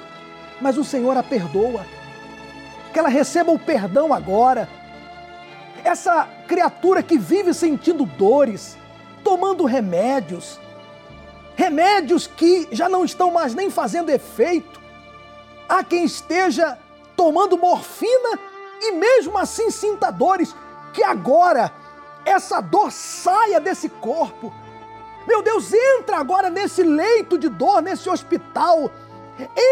mas o Senhor a perdoa. Que ela receba o perdão agora. Essa criatura que vive sentindo dores, tomando remédios, remédios que já não estão mais nem fazendo efeito. Há quem esteja tomando morfina e mesmo assim sinta dores, que agora essa dor saia desse corpo. Meu Deus, entra agora nesse leito de dor, nesse hospital.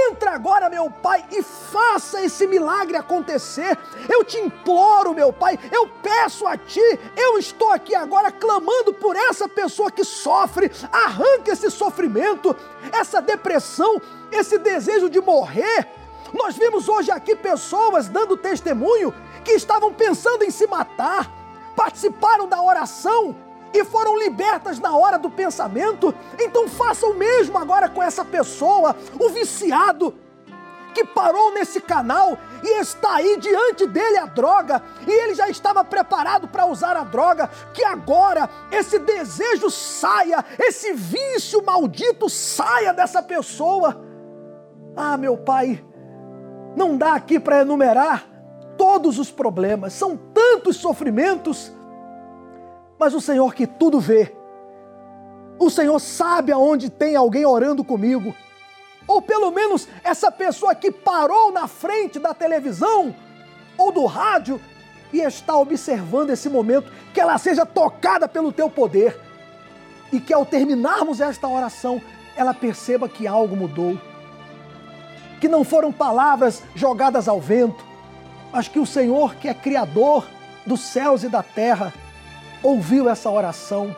Entra agora, meu Pai, e faça esse milagre acontecer. Eu te imploro, meu Pai, eu peço a Ti, eu estou aqui agora clamando por essa pessoa que sofre. Arranca esse sofrimento, essa depressão, esse desejo de morrer. Nós vimos hoje aqui pessoas dando testemunho que estavam pensando em se matar, participaram da oração e foram libertas na hora do pensamento. Então faça o mesmo agora com essa pessoa, o viciado que parou nesse canal e está aí diante dele a droga, e ele já estava preparado para usar a droga, que agora esse desejo saia, esse vício maldito saia dessa pessoa. Ah, meu Pai, não dá aqui para enumerar todos os problemas, são tantos sofrimentos, mas o Senhor que tudo vê, o Senhor sabe aonde tem alguém orando comigo, ou pelo menos essa pessoa que parou na frente da televisão ou do rádio e está observando esse momento, que ela seja tocada pelo Teu poder e que ao terminarmos esta oração, ela perceba que algo mudou, que não foram palavras jogadas ao vento, mas que o Senhor, que é Criador dos céus e da terra, ouviu essa oração,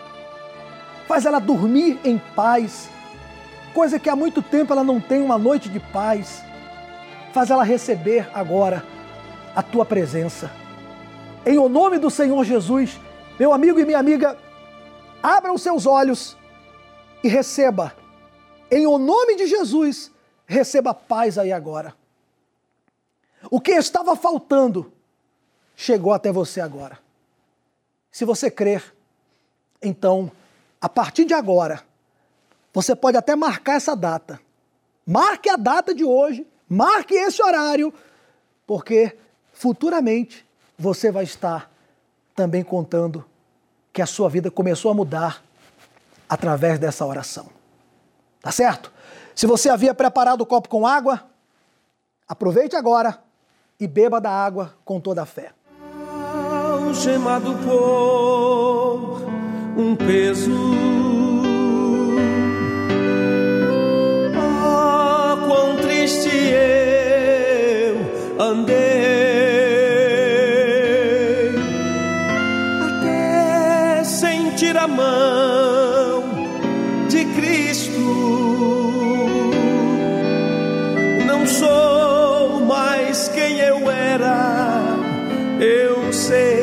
faz ela dormir em paz, coisa que há muito tempo ela não tem uma noite de paz. Faz ela receber agora a Tua presença. Em o nome do Senhor Jesus, meu amigo e minha amiga, abra os seus olhos e receba. Em o nome de Jesus, receba paz aí agora. O que estava faltando chegou até você agora. Se você crer, então, a partir de agora, você pode até marcar essa data. Marque a data de hoje, marque esse horário, porque futuramente você vai estar também contando que a sua vida começou a mudar através dessa oração. Tá certo? Se você havia preparado o copo com água, aproveite agora e beba da água com toda a fé. Algemado por um peso, ah, quão triste eu andei, até sentir a mão de Cristo. Não sou mais quem eu era, eu sei.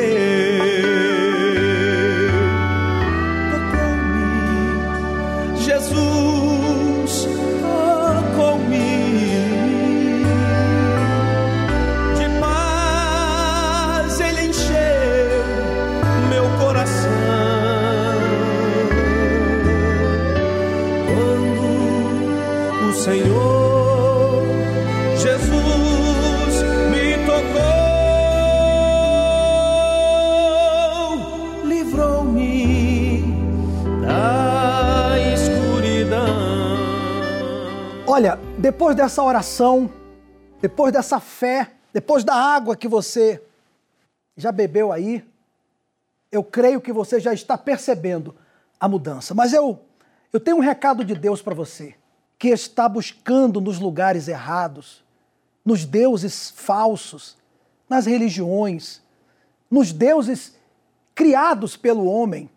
Olha, depois dessa oração, depois dessa fé, depois da água que você já bebeu aí, eu creio que você já está percebendo a mudança. Mas eu tenho um recado de Deus para você, que está buscando nos lugares errados, nos deuses falsos, nas religiões, nos deuses criados pelo homem,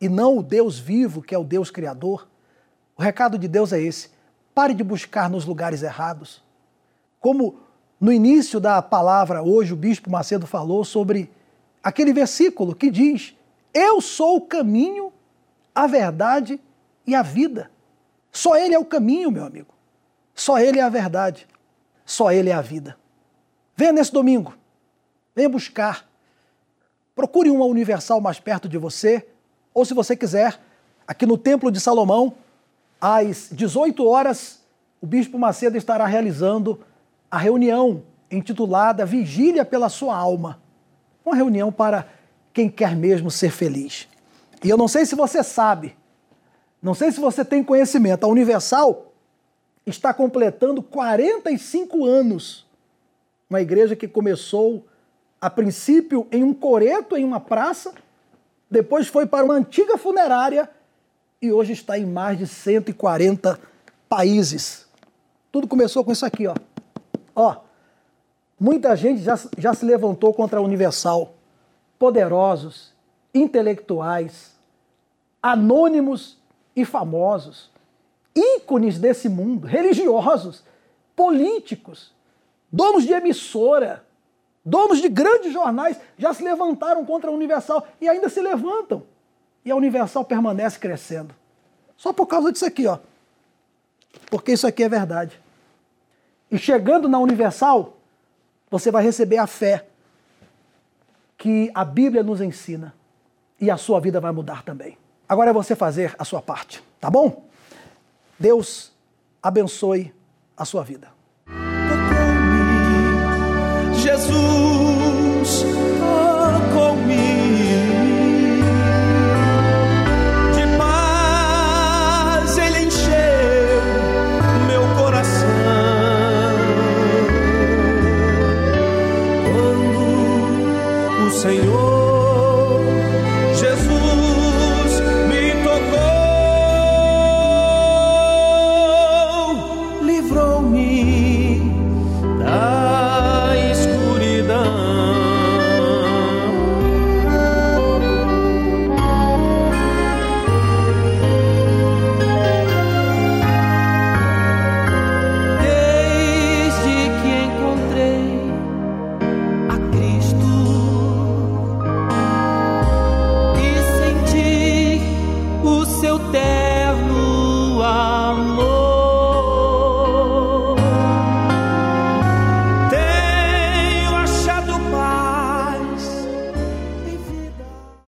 e não o Deus vivo, que é o Deus criador. O recado de Deus é esse. Pare de buscar nos lugares errados. Como no início da palavra hoje o Bispo Macedo falou sobre aquele versículo que diz: eu sou o caminho, a verdade e a vida. Só Ele é o caminho, meu amigo. Só Ele é a verdade. Só Ele é a vida. Venha nesse domingo. Venha buscar. Procure uma Universal mais perto de você. Ou se você quiser, aqui no Templo de Salomão, às 18 horas, o Bispo Macedo estará realizando a reunião intitulada Vigília pela Sua Alma. Uma reunião para quem quer mesmo ser feliz. E eu não sei se você sabe, não sei se você tem conhecimento, a Universal está completando 45 anos. Uma igreja que começou, a princípio, em um coreto, em uma praça, depois foi para uma antiga funerária, e hoje está em mais de 140 países. Tudo começou com isso aqui, ó. Ó, muita gente já se levantou contra a Universal. Poderosos, intelectuais, anônimos e famosos, ícones desse mundo, religiosos, políticos, donos de emissora, donos de grandes jornais, já se levantaram contra a Universal e ainda se levantam. E a Universal permanece crescendo. Só por causa disso aqui, ó. Porque isso aqui é verdade. E chegando na Universal, você vai receber a fé que a Bíblia nos ensina. E a sua vida vai mudar também. Agora é você fazer a sua parte, tá bom? Deus abençoe a sua vida. Jesus!